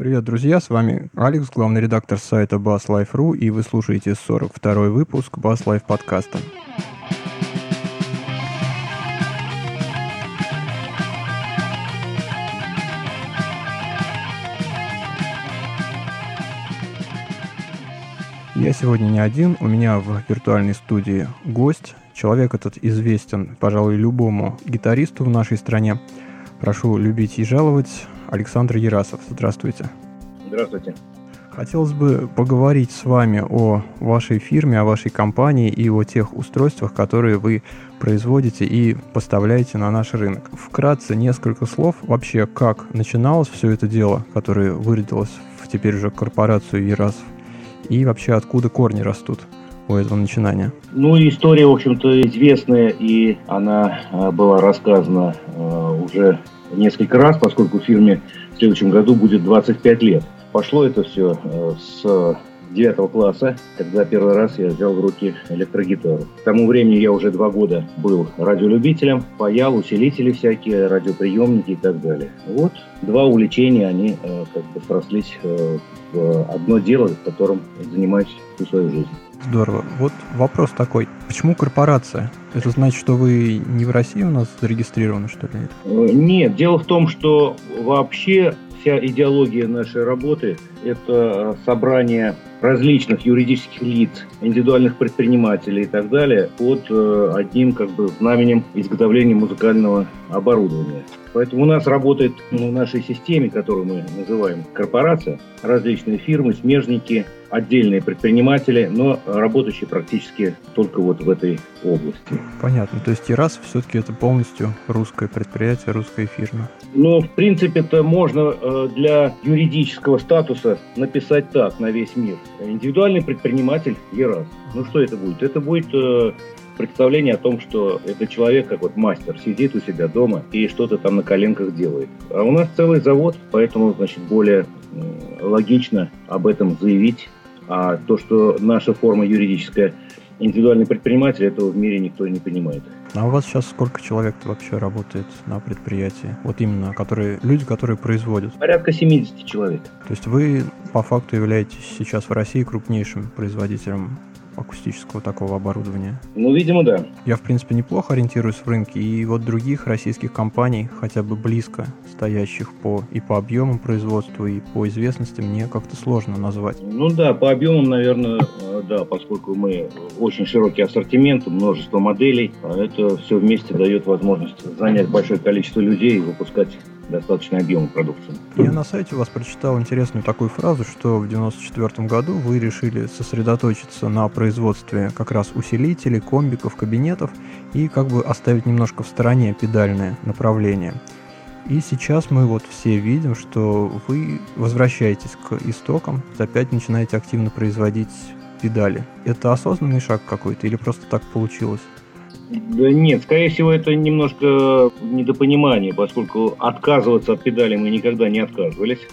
Привет, друзья, с вами Алекс, главный редактор сайта BassLife.ru, и вы слушаете 42-й выпуск BassLife подкаста. Я сегодня не один, у меня в виртуальной студии гость. Человек этот известен, пожалуй, любому гитаристу в нашей стране. Прошу любить и жаловать, Александр Ерасов. Здравствуйте. Здравствуйте. Хотелось бы поговорить с вами о вашей фирме, о вашей компании и о тех устройствах, которые вы производите и поставляете на наш рынок. Вкратце несколько слов вообще, как начиналось все это дело, которое выродилось в теперь уже корпорацию «ЕРАЗ», и вообще откуда корни растут у этого начинания. Ну, история, в общем-то, известная, и она была рассказана уже несколько раз, поскольку фирме в следующем году будет 25 лет. Пошло это все с 9 класса, когда первый раз я взял в руки электрогитару. К тому времени я уже 2 года был радиолюбителем, паял усилители всякие, радиоприемники и так далее. Вот 2 увлечения, они как бы срослись в одно дело, которым занимаюсь всю свою жизнь. Здорово. Вот вопрос такой. Почему корпорация? Это значит, что вы не в России у нас зарегистрированы, что ли? Нет. Дело в том, что вообще вся идеология нашей работы – это собрание различных юридических лиц, индивидуальных предпринимателей и так далее под одним как бы знаменем изготовления музыкального оборудования. Поэтому у нас работает в нашей системе, которую мы называем корпорация, различные фирмы, смежники, отдельные предприниматели, но работающие практически только вот в этой области. Понятно. То есть ЕРАЗ все-таки это полностью русское предприятие, русская фирма. Ну, в принципе, это можно для юридического статуса написать так на весь мир. Индивидуальный предприниматель ЕРАЗ. Ну, что это будет? Это будет представление о том, что это человек, как вот мастер, сидит у себя дома и что-то там на коленках делает. А у нас целый завод, поэтому, значит, более логично об этом заявить. А то, что наша форма юридическая индивидуальный предприниматель, этого в мире никто не понимает. А у вас сейчас сколько человек-то вообще работает на предприятии? Вот именно люди, которые производят? Порядка 70 человек. То есть вы по факту являетесь сейчас в России крупнейшим производителем акустического такого оборудования? Ну, видимо, да. Я, в принципе, неплохо ориентируюсь в рынке, и вот других российских компаний, хотя бы близко стоящих по объемам производства, и по известности, мне как-то сложно назвать. Ну да, по объемам, наверное, да, поскольку мы очень широкий ассортимент, множество моделей, это все вместе дает возможность занять большое количество людей и выпускать достаточный объем продукции. Я на сайте у вас прочитал интересную такую фразу, что в 1994 году вы решили сосредоточиться на производстве как раз усилителей, комбиков, кабинетов и как бы оставить немножко в стороне педальное направление. И сейчас мы вот все видим, что вы возвращаетесь к истокам, опять начинаете активно производить педали. Это осознанный шаг какой-то или просто так получилось? Да нет, скорее всего, это немножко недопонимание, поскольку отказываться от педали мы никогда не отказывались.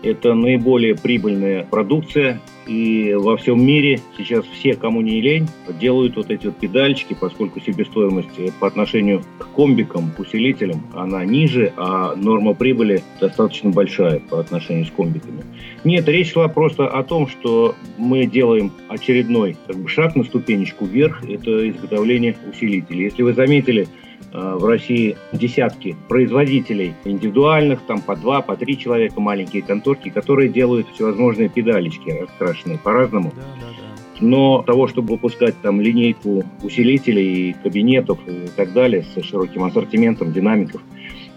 Это наиболее прибыльная продукция, и во всем мире сейчас все, кому не лень, делают вот эти вот педальчики, поскольку себестоимость по отношению к комбикам, к усилителям, она ниже, а норма прибыли достаточно большая по отношению с комбиками. Нет, речь шла просто о том, что мы делаем очередной как бы шаг на ступенечку вверх, это изготовление усилителей. Если вы заметили, в России десятки производителей индивидуальных, там по 2, по 3 человека, маленькие конторки, которые делают всевозможные педалечки, раскрашенные по-разному. Но того, чтобы выпускать там линейку усилителей, кабинетов и так далее, с широким ассортиментом, динамиков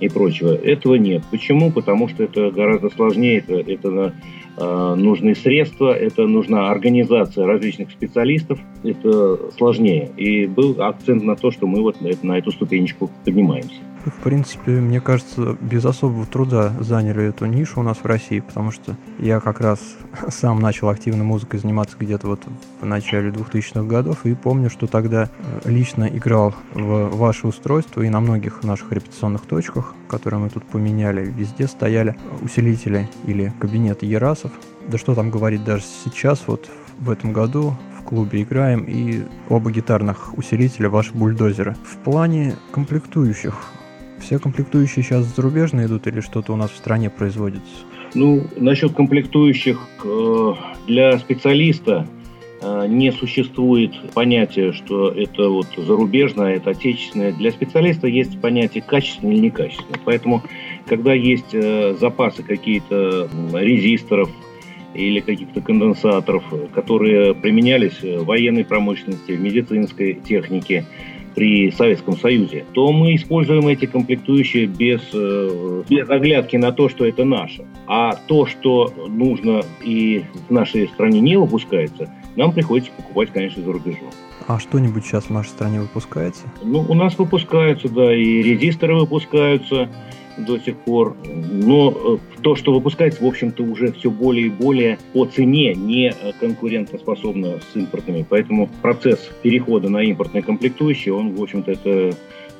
и прочего, этого нет. Почему? Потому что это гораздо сложнее, это нужны средства, это нужна организация различных специалистов, это сложнее. И был акцент на то, что мы вот на эту ступенечку поднимаемся. В принципе, мне кажется, без особого труда заняли эту нишу у нас в России, потому что я как раз сам начал активно музыкой заниматься где-то вот в начале 2000-х годов, и помню, что тогда лично играл в ваше устройство, и на многих наших репетиционных точках, которые мы тут поменяли, везде стояли усилители или кабинеты ЕРАЗов. Да что там говорить, даже сейчас вот в этом году в клубе играем, и оба гитарных усилителя ваши бульдозеры. В плане комплектующих, все комплектующие сейчас зарубежные идут или что-то у нас в стране производится? Ну, насчет комплектующих, для специалиста не существует понятия, что это вот зарубежное, это отечественное. Для специалиста есть понятие качественное или некачественное. Поэтому, когда есть запасы какие-то резисторов или каких-то конденсаторов, которые применялись в военной промышленности, в медицинской технике при Советском Союзе, то мы используем эти комплектующие без оглядки на то, что это наше. А то, что нужно и в нашей стране не выпускается, нам приходится покупать, конечно, за рубежом. А что-нибудь сейчас в нашей стране выпускается? Ну, у нас выпускаются, да, и резисторы выпускаются до сих пор. Но то, что выпускается, в общем-то, уже все более и более по цене не конкурентоспособно с импортными. Поэтому процесс перехода на импортные комплектующие, он, в общем-то,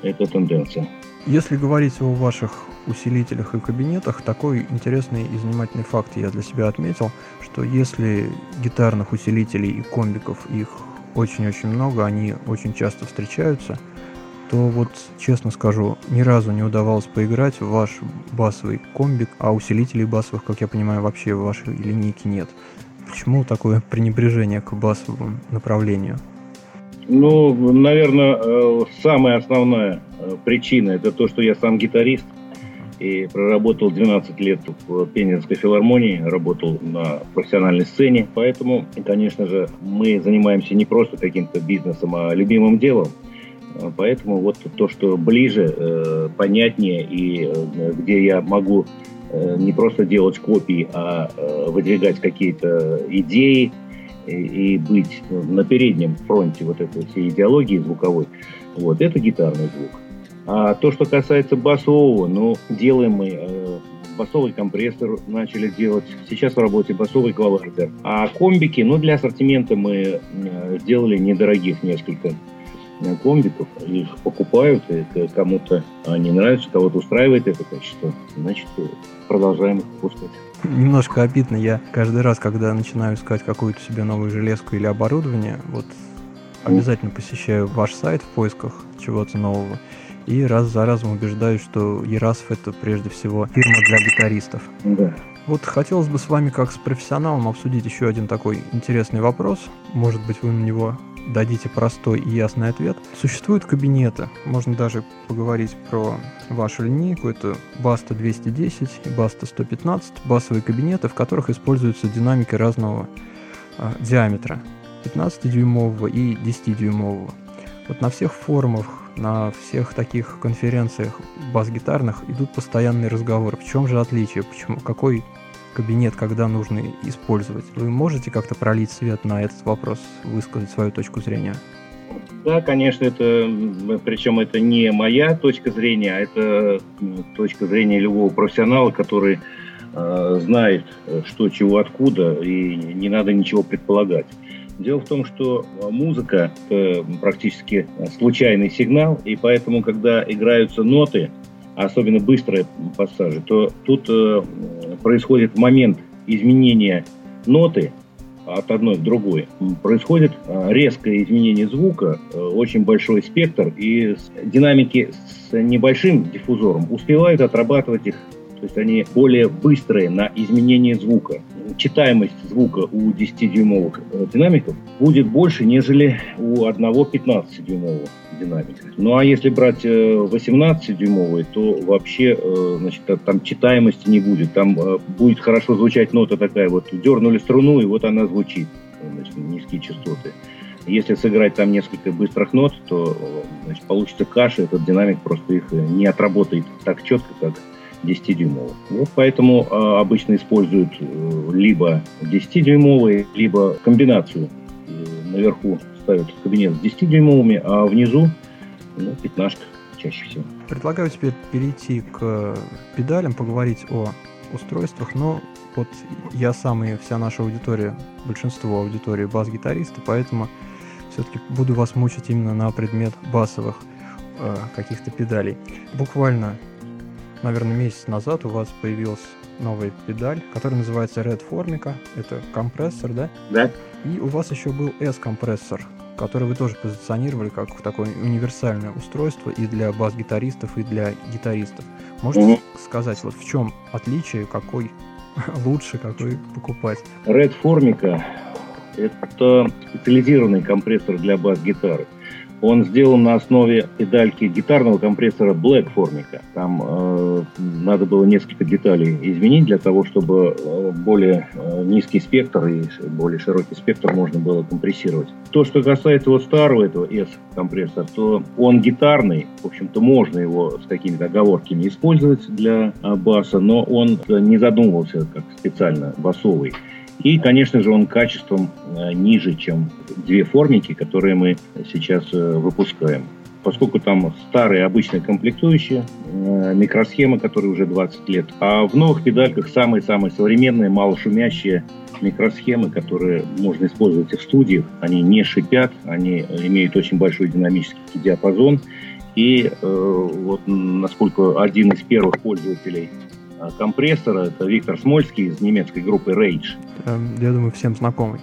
это тенденция. Если говорить о ваших усилителях и кабинетах, такой интересный и занимательный факт я для себя отметил, что если гитарных усилителей и комбиков, их очень-очень много, они очень часто встречаются, то вот, честно скажу, ни разу не удавалось поиграть в ваш басовый комбик, а усилителей басовых, как я понимаю, вообще в вашей линейке нет. Почему такое пренебрежение к басовому направлению? Ну, наверное, самая основная причина – это то, что я сам гитарист и проработал 12 лет в Пензенской филармонии, работал на профессиональной сцене. Поэтому, конечно же, мы занимаемся не просто каким-то бизнесом, а любимым делом. Поэтому вот то, что ближе, понятнее, и где я могу не просто делать копии, а выдвигать какие-то идеи и быть на переднем фронте вот этой всей идеологии звуковой, вот, это гитарный звук. А то, что касается басового, ну, делаем мы... Басовый компрессор начали делать. Сейчас в работе басовый коллайдер. А комбики, ну, для ассортимента мы сделали недорогих несколько комбиков, их покупают, и кому-то они нравятся, кого-то устраивает это качество, значит, продолжаем их выпускать. Немножко обидно, я каждый раз, когда начинаю искать какую-то себе новую железку или оборудование, вот обязательно посещаю ваш сайт в поисках чего-то нового, и раз за разом убеждаюсь, что Ерасов — это прежде всего фирма для гитаристов. Да. Вот хотелось бы с вами, как с профессионалом, обсудить еще один такой интересный вопрос, может быть, вы на него дадите простой и ясный ответ. Существуют кабинеты, можно даже поговорить про вашу линейку, это Баста 210 и Баста 115, басовые кабинеты, в которых используются динамики разного диаметра, 15-дюймового и 10-дюймового. Вот на всех форумах, на всех таких конференциях бас-гитарных идут постоянные разговоры. В чем же отличие, почему, какой кабинет, когда нужно использовать. Вы можете как-то пролить свет на этот вопрос, высказать свою точку зрения? Да, конечно, это, причем это не моя точка зрения, а это точка зрения любого профессионала, который знает, что, чего, откуда, и не надо ничего предполагать. Дело в том, что музыка – это практически случайный сигнал, и поэтому, когда играются ноты, особенно быстрые пассажи, то тут происходит момент изменения ноты от одной к другой. Происходит резкое изменение звука, очень большой спектр, и динамики с небольшим диффузором успевают отрабатывать их, то есть они более быстрые на изменение звука. Читаемость звука у 10-дюймовых динамиков будет больше, нежели у одного 15-дюймового динамика. Ну а если брать 18-дюймовые, то вообще, значит, там читаемости не будет. Там будет хорошо звучать нота такая вот, дернули струну, и вот она звучит, значит, низкие частоты. Если сыграть там несколько быстрых нот, то, значит, получится каша, этот динамик просто их не отработает так четко, как 10-дюймовых. Вот поэтому обычно используют либо 10-дюймовые, либо комбинацию. Наверху ставят кабинет с 10-дюймовыми, а внизу, ну, 15-шка чаще всего. Предлагаю теперь перейти к педалям, поговорить о устройствах, но вот я сам и вся наша аудитория, большинство аудитории бас-гитаристы, поэтому все-таки буду вас мучить именно на предмет басовых каких-то педалей. Буквально, наверное, месяц назад у вас появилась новая педаль, которая называется Red Formica. Это компрессор, да? Да. И у вас еще был S-компрессор, который вы тоже позиционировали как такое универсальное устройство и для бас-гитаристов, и для гитаристов. Можете сказать, вот в чем отличие, какой лучше какой покупать? Red Formica – это специализированный компрессор для бас-гитары. Он сделан на основе педальки гитарного компрессора Black Formica. Там надо было несколько деталей изменить для того, чтобы более низкий спектр и более широкий спектр можно было компрессировать. То, что касается его старого, этого S-компрессора, то он гитарный. В общем-то, можно его с какими-то оговорками использовать для баса, но он не задумывался как специально басовый. И, конечно же, он качеством ниже, чем две формики, которые мы сейчас выпускаем. Поскольку там старые обычные комплектующие, микросхемы, которые уже 20 лет. А в новых педальках самые-самые современные, малошумящие микросхемы, которые можно использовать и в студиях. Они не шипят, они имеют очень большой динамический диапазон. И вот насколько один из первых пользователей компрессора, это Виктор Смольский из немецкой группы Rage. Я думаю, всем знакомый.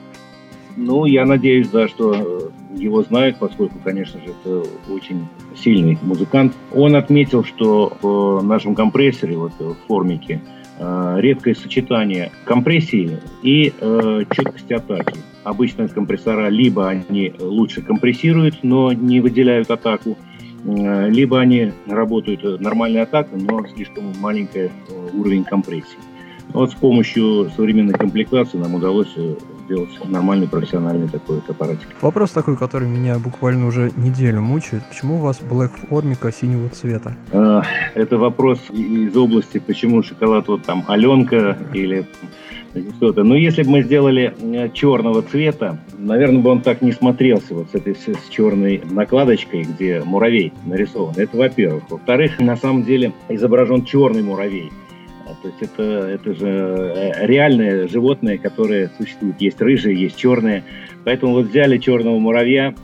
Ну, я надеюсь, да, что его знают, поскольку, конечно же, это очень сильный музыкант. Он отметил, что в нашем компрессоре, вот в формике, редкое сочетание компрессии и четкости атаки. Обычно компрессора либо они лучше компрессируют, но не выделяют атаку, либо они работают нормальной атакой, но слишком маленький уровень компрессии. Вот с помощью современной комплектации нам удалось сделать нормальный профессиональный такой вот аппаратик. Вопрос такой, который меня буквально уже неделю мучает. Почему у вас Black Formica синего цвета? Это вопрос из области, почему шоколад вот там Аленка или что-то. Но если бы мы сделали черного цвета, наверное, бы он так не смотрелся вот с этой с черной накладочкой, где муравей нарисован. Это во-первых. Во-вторых, на самом деле изображен черный муравей. То есть это же реальные животные, которые существуют. Есть рыжие, есть черные. Поэтому вот взяли черного муравья,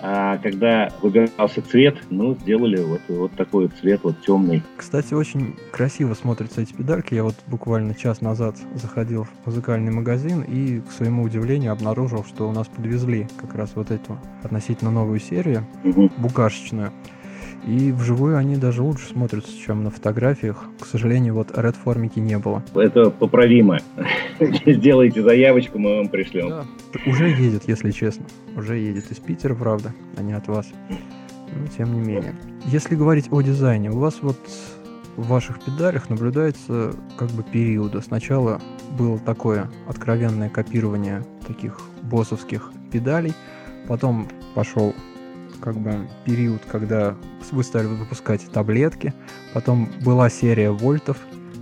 а когда выбирался цвет, ну, сделали вот такой вот цвет, вот темный. Кстати, очень красиво смотрятся эти педальки. Я вот буквально час назад заходил в музыкальный магазин и, к своему удивлению, обнаружил, что у нас подвезли как раз вот эту относительно новую серию, букашечную. И вживую они даже лучше смотрятся, чем на фотографиях. К сожалению, вот Red Formica не было. Это поправимо. Сделайте заявочку, мы вам пришлем. Да. Уже едет, если честно. Уже едет из Питера, правда, а не от вас. Но тем не менее. Если говорить о дизайне, у вас вот в ваших педалях наблюдается как бы периоды. Сначала было такое откровенное копирование таких боссовских педалей. Потом пошел как бы период, когда вы стали выпускать таблетки, потом была серия вольтов,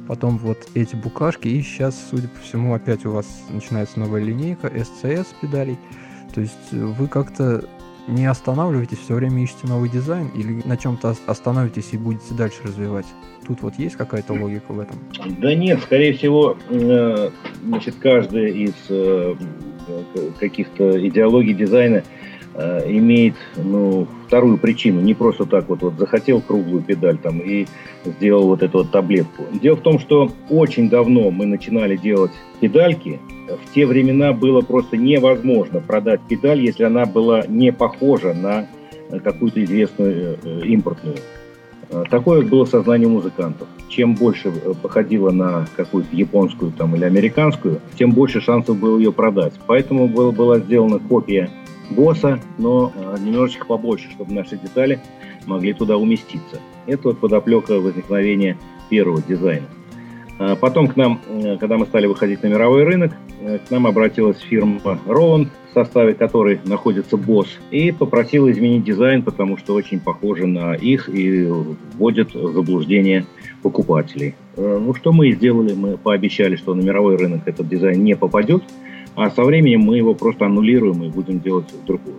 потом вот эти букашки, и сейчас, судя по всему, опять у вас начинается новая линейка SCS педалей. То есть вы как-то не останавливаетесь, все время ищете новый дизайн, или на чем-то остановитесь и будете дальше развивать? Тут вот есть какая-то логика в этом? Да нет, скорее всего, значит, каждая из каких-то идеологий дизайна имеет, ну, вторую причину. Не просто так вот захотел круглую педаль там и сделал вот эту вот таблетку. Дело в том, что очень давно мы начинали делать педальки. В те времена было просто невозможно продать педаль, если она была не похожа на какую-то известную импортную. Такое было сознание музыкантов. Чем больше походило на какую-то японскую там или американскую, тем больше шансов было ее продать. Поэтому была сделана копия Босса, но немножечко побольше, чтобы наши детали могли туда уместиться. Это вот подоплека возникновения первого дизайна. Потом к нам, когда мы стали выходить на мировой рынок, к нам обратилась фирма Rowan, в составе которой находится Boss, и попросила изменить дизайн, потому что очень похоже на их и вводит в заблуждение покупателей. Ну, что мы и сделали, мы пообещали, что на мировой рынок этот дизайн не попадет, а со временем мы его просто аннулируем и будем делать другую.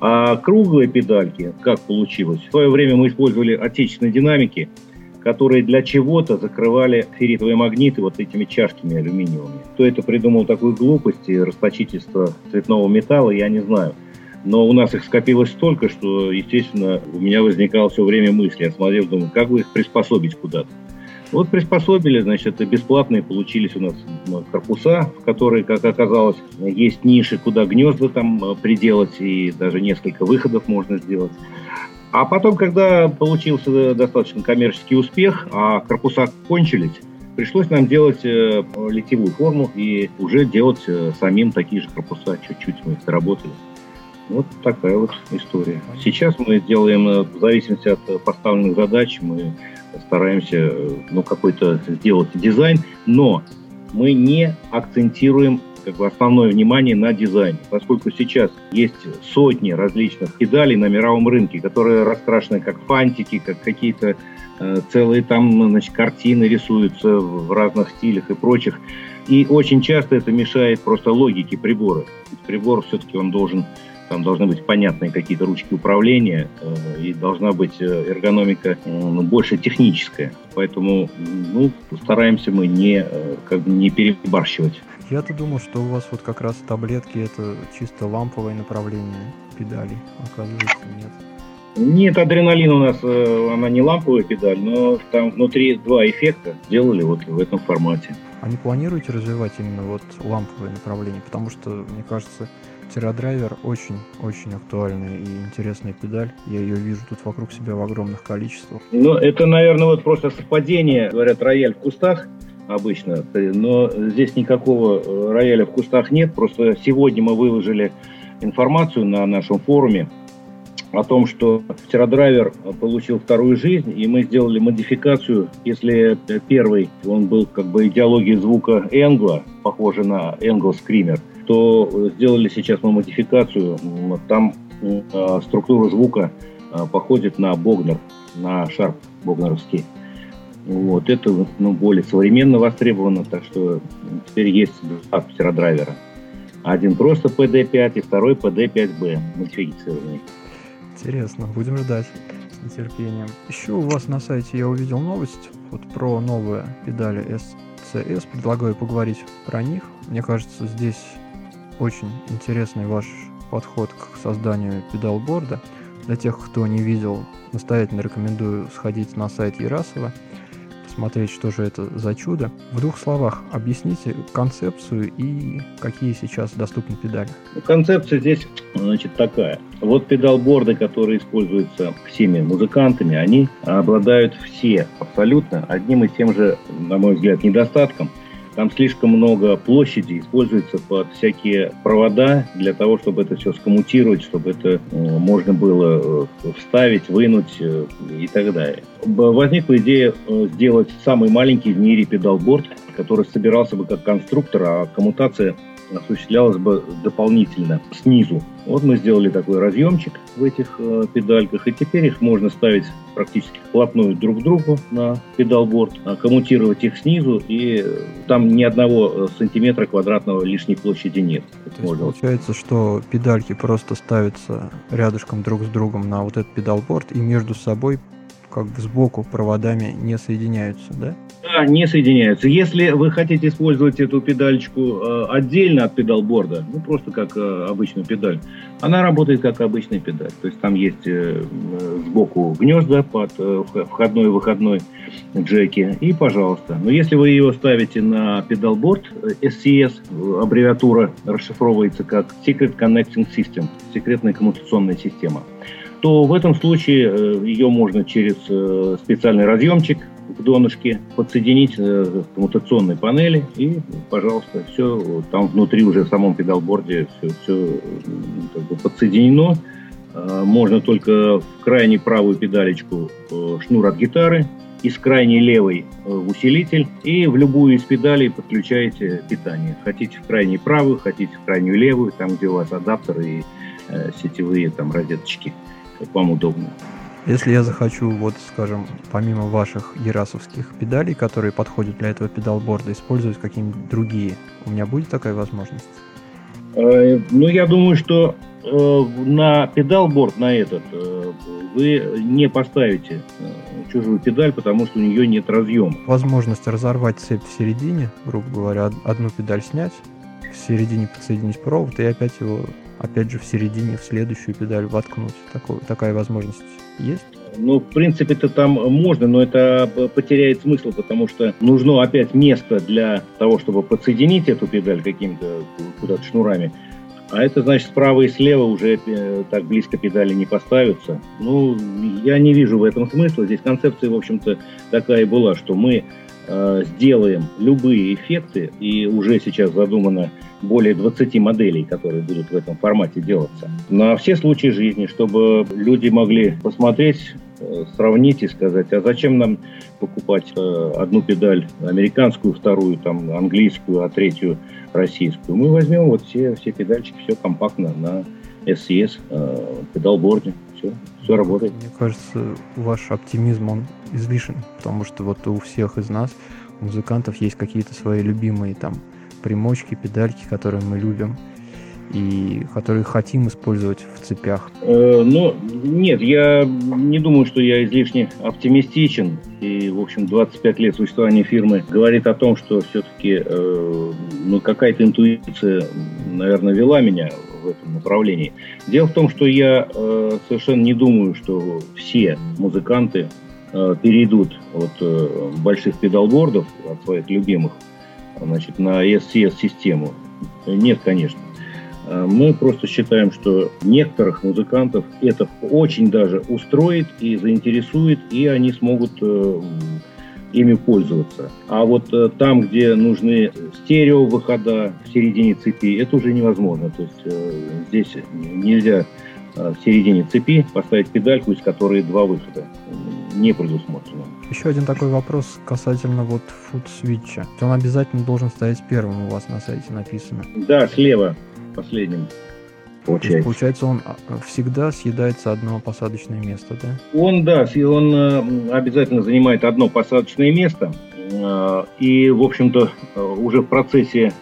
А круглые педальки, как получилось? В свое время мы использовали отечественные динамики, которые для чего-то закрывали ферритовые магниты вот этими чашками алюминиевыми. Кто это придумал, такую глупость и расточительство цветного металла, я не знаю. Но у нас их скопилось столько, что, естественно, у меня возникало все время мысли. Я смотрел, думаю, как бы их приспособить куда-то. Вот приспособили, значит, бесплатные получились у нас корпуса, в которые, как оказалось, есть ниши, куда гнезда там приделать, и даже несколько выходов можно сделать. А потом, когда получился достаточно коммерческий успех, а корпуса кончились, Пришлось нам делать литьевую форму и уже делать самим такие же корпуса. Чуть-чуть мы их доработали. Вот такая вот история. Сейчас мы делаем, в зависимости от поставленных задач, мы стараемся какой-то сделать дизайн, но мы не акцентируем основное внимание на дизайне, поскольку сейчас есть сотни различных педалей на мировом рынке, которые раскрашены как фантики, как какие-то целые там, картины рисуются в разных стилях и прочих. И очень часто это мешает просто логике прибора. Ведь прибор все-таки он должен, там должны быть понятные какие-то ручки управления и должна быть эргономика больше техническая. Поэтому стараемся мы не перебарщивать. Я-то думал, что у вас вот как раз таблетки это чисто ламповое направление педалей, оказывается, нет. Нет, адреналин у нас, она не ламповая педаль, но там внутри два эффекта сделали вот в этом формате. А не планируете развивать именно вот ламповое направление? Потому что, мне кажется, Терадрайвер очень-очень актуальная и интересная педаль. Я ее вижу тут вокруг себя в огромных количествах. Это, наверное, вот просто совпадение. Говорят, рояль в кустах. Обычно, но здесь никакого рояля в кустах нет. Просто сегодня мы выложили информацию на нашем форуме о том, что Терадрайвер получил вторую жизнь, и мы сделали модификацию. Если первый, он был идеологией звука Энгла, похожий на Энгл Скример, то сделали сейчас мы модификацию. Там структура звука походит на Богнер, на шарп богнеровский. Вот, это более современно востребовано, так что теперь есть два Терадрайвера. Один просто PD-5 и второй PD-5B, модифицированный. Интересно, будем ждать с нетерпением. Еще у вас на сайте я увидел новость про новые педали SCS, предлагаю поговорить про них. Мне кажется, здесь очень интересный ваш подход к созданию педалборда. Для тех, кто не видел, настоятельно рекомендую сходить на сайт Ерасова. Смотреть, что же это за чудо. В двух словах объясните концепцию и какие сейчас доступны педали. Концепция здесь, такая. Вот педалборды, которые используются всеми музыкантами, они обладают все абсолютно одним и тем же, на мой взгляд, недостатком. Там слишком много площади используется под всякие провода для того, чтобы это все скоммутировать, чтобы это можно было вставить, вынуть и так далее. Возникла идея сделать самый маленький в мире педалборд, который собирался бы как конструктор, а коммутация осуществлялась бы дополнительно снизу. Вот мы сделали такой разъемчик в этих педальках, и теперь их можно ставить практически вплотную друг к другу на педалборд, коммутировать их снизу, и там ни одного сантиметра квадратного лишней площади нет. Получается, что педальки просто ставятся рядышком друг с другом на вот этот педалборд и между собой сбоку проводами не соединяются, да? Да, не соединяются. Если вы хотите использовать эту педальку отдельно от педалборда, просто как обычную педаль, она работает как обычная педаль. То есть там есть сбоку гнезда под входной и выходной джеки, и пожалуйста. Но если вы ее ставите на педалборд, SCS, аббревиатура расшифровывается как Secret Connecting System, секретная коммутационная система, то в этом случае ее можно через специальный разъемчик в донышке подсоединить к коммутационной панели, и, пожалуйста, все там внутри уже в самом педалборде все подсоединено. Можно только в крайне правую педалечку шнур от гитары, из крайней левой в усилитель, и в любую из педалей подключаете питание. Хотите в крайней правую, хотите в крайнюю левую, там где у вас адаптеры и сетевые розеточки. Как вам удобно. Если я захочу, помимо ваших ерасовских педалей, которые подходят для этого педалборда, использовать какие-нибудь другие, у меня будет такая возможность? Я думаю, что на педалборд, на этот, вы не поставите чужую педаль, потому что у нее нет разъема. Возможность разорвать цепь в середине, грубо говоря, одну педаль снять, в середине подсоединить провод и опять его... Опять же, в середине, в следующую педаль воткнуть. Такая возможность есть? В принципе, это там можно, но это потеряет смысл, потому что нужно опять место для того, чтобы подсоединить эту педаль какими-то куда-то шнурами. А это значит, справа и слева уже так близко педали не поставятся. Я не вижу в этом смысла. Здесь концепция, в общем-то, такая и была, что мы сделаем любые эффекты, и уже сейчас задумано более 20 моделей, которые будут в этом формате делаться, на все случаи жизни, чтобы люди могли посмотреть, сравнить и сказать, а зачем нам покупать одну педаль американскую, вторую там английскую, а третью российскую. Мы возьмем вот все педальчики, все компактно на SES педалборде, все работает. Мне кажется, ваш оптимизм, он излишен, потому что вот у всех из нас, у музыкантов, есть какие-то свои любимые там примочки, педальки, которые мы любим и которые хотим использовать в цепях. Ну, нет, я не думаю, что я излишне оптимистичен. И, в общем, 25 лет существования фирмы говорит о том, что все-таки какая-то интуиция, наверное, вела меня в этом направлении. Дело в том, что я совершенно не думаю, что все музыканты перейдут от больших педалбордов, от своих любимых, значит, на SCS-систему. Нет, конечно. Мы просто считаем, что некоторых музыкантов это очень даже устроит и заинтересует, и они смогут ими пользоваться. А вот там, где нужны стереовыхода в середине цепи, это уже невозможно. То есть здесь нельзя в середине цепи поставить педальку, из которой два выхода. Не предусмотрено. Еще один такой вопрос касательно вот фут-свитча. Он обязательно должен стоять первым, у вас на сайте написано. Да, слева. Последним получается. Получается, он всегда съедается одно посадочное место, да? Он обязательно занимает одно посадочное место. И, в общем-то, уже в процессе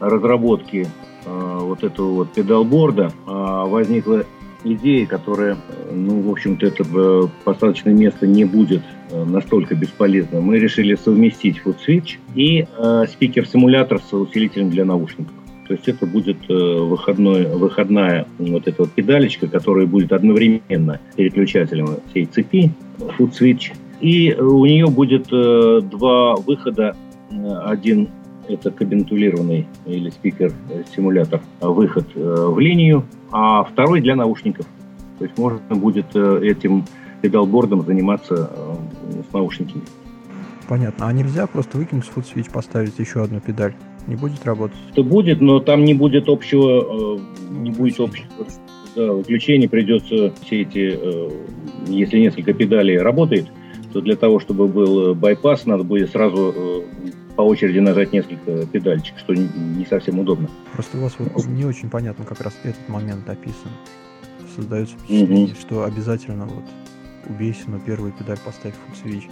разработки вот этого вот педалборда возникла идея, которая, в общем-то, это посадочное место не будет настолько бесполезно. Мы решили совместить футсвитч и спикер-симулятор с усилителем для наушников. То есть это будет выходная вот эта вот педалечка, которая будет одновременно переключателем всей цепи, фут-свитч. И у нее будет два выхода. Один – это кабинтулированный или спикер-симулятор, выход в линию, а второй – для наушников. То есть можно будет этим педалбордом заниматься с наушниками. Понятно. А нельзя просто выкинуть фут-свитч, поставить еще одну педаль? Не будет работать? Это будет, но там не будет общего, выключения. Придется все эти, если несколько педалей работает, то для того, чтобы был байпас, надо будет сразу по очереди нажать несколько педальчик, что не совсем удобно. Просто у вас вот не очень понятно как раз этот момент описан. Создается впечатление, что обязательно вот убейся, но первую педаль поставь фут-свитч.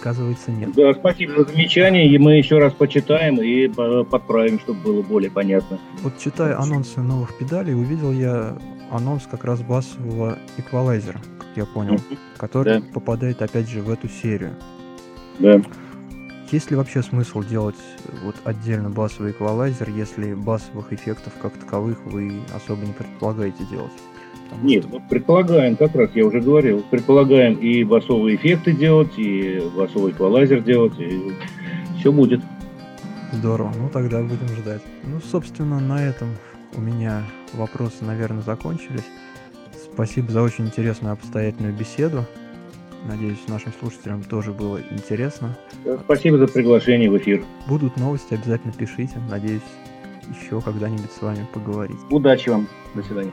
Оказывается, нет. Да, спасибо за замечание, и мы еще раз почитаем и подправим, чтобы было более понятно. Вот читая анонсы новых педалей, увидел я анонс как раз басового эквалайзера, как я понял, который попадает опять же в эту серию. Да. Есть ли вообще смысл делать вот отдельно басовый эквалайзер, если басовых эффектов как таковых вы особо не предполагаете делать? Нет, мы предполагаем, как раз я уже говорил, предполагаем и басовые эффекты делать, и басовый эквалайзер делать, и все будет. Здорово, ну тогда будем ждать. Ну, собственно, на этом у меня вопросы, наверное, закончились. Спасибо за очень интересную обстоятельную беседу. Надеюсь, нашим слушателям тоже было интересно. Спасибо за приглашение в эфир. Будут новости, обязательно пишите. Надеюсь, еще когда-нибудь с вами поговорить. Удачи вам. До свидания.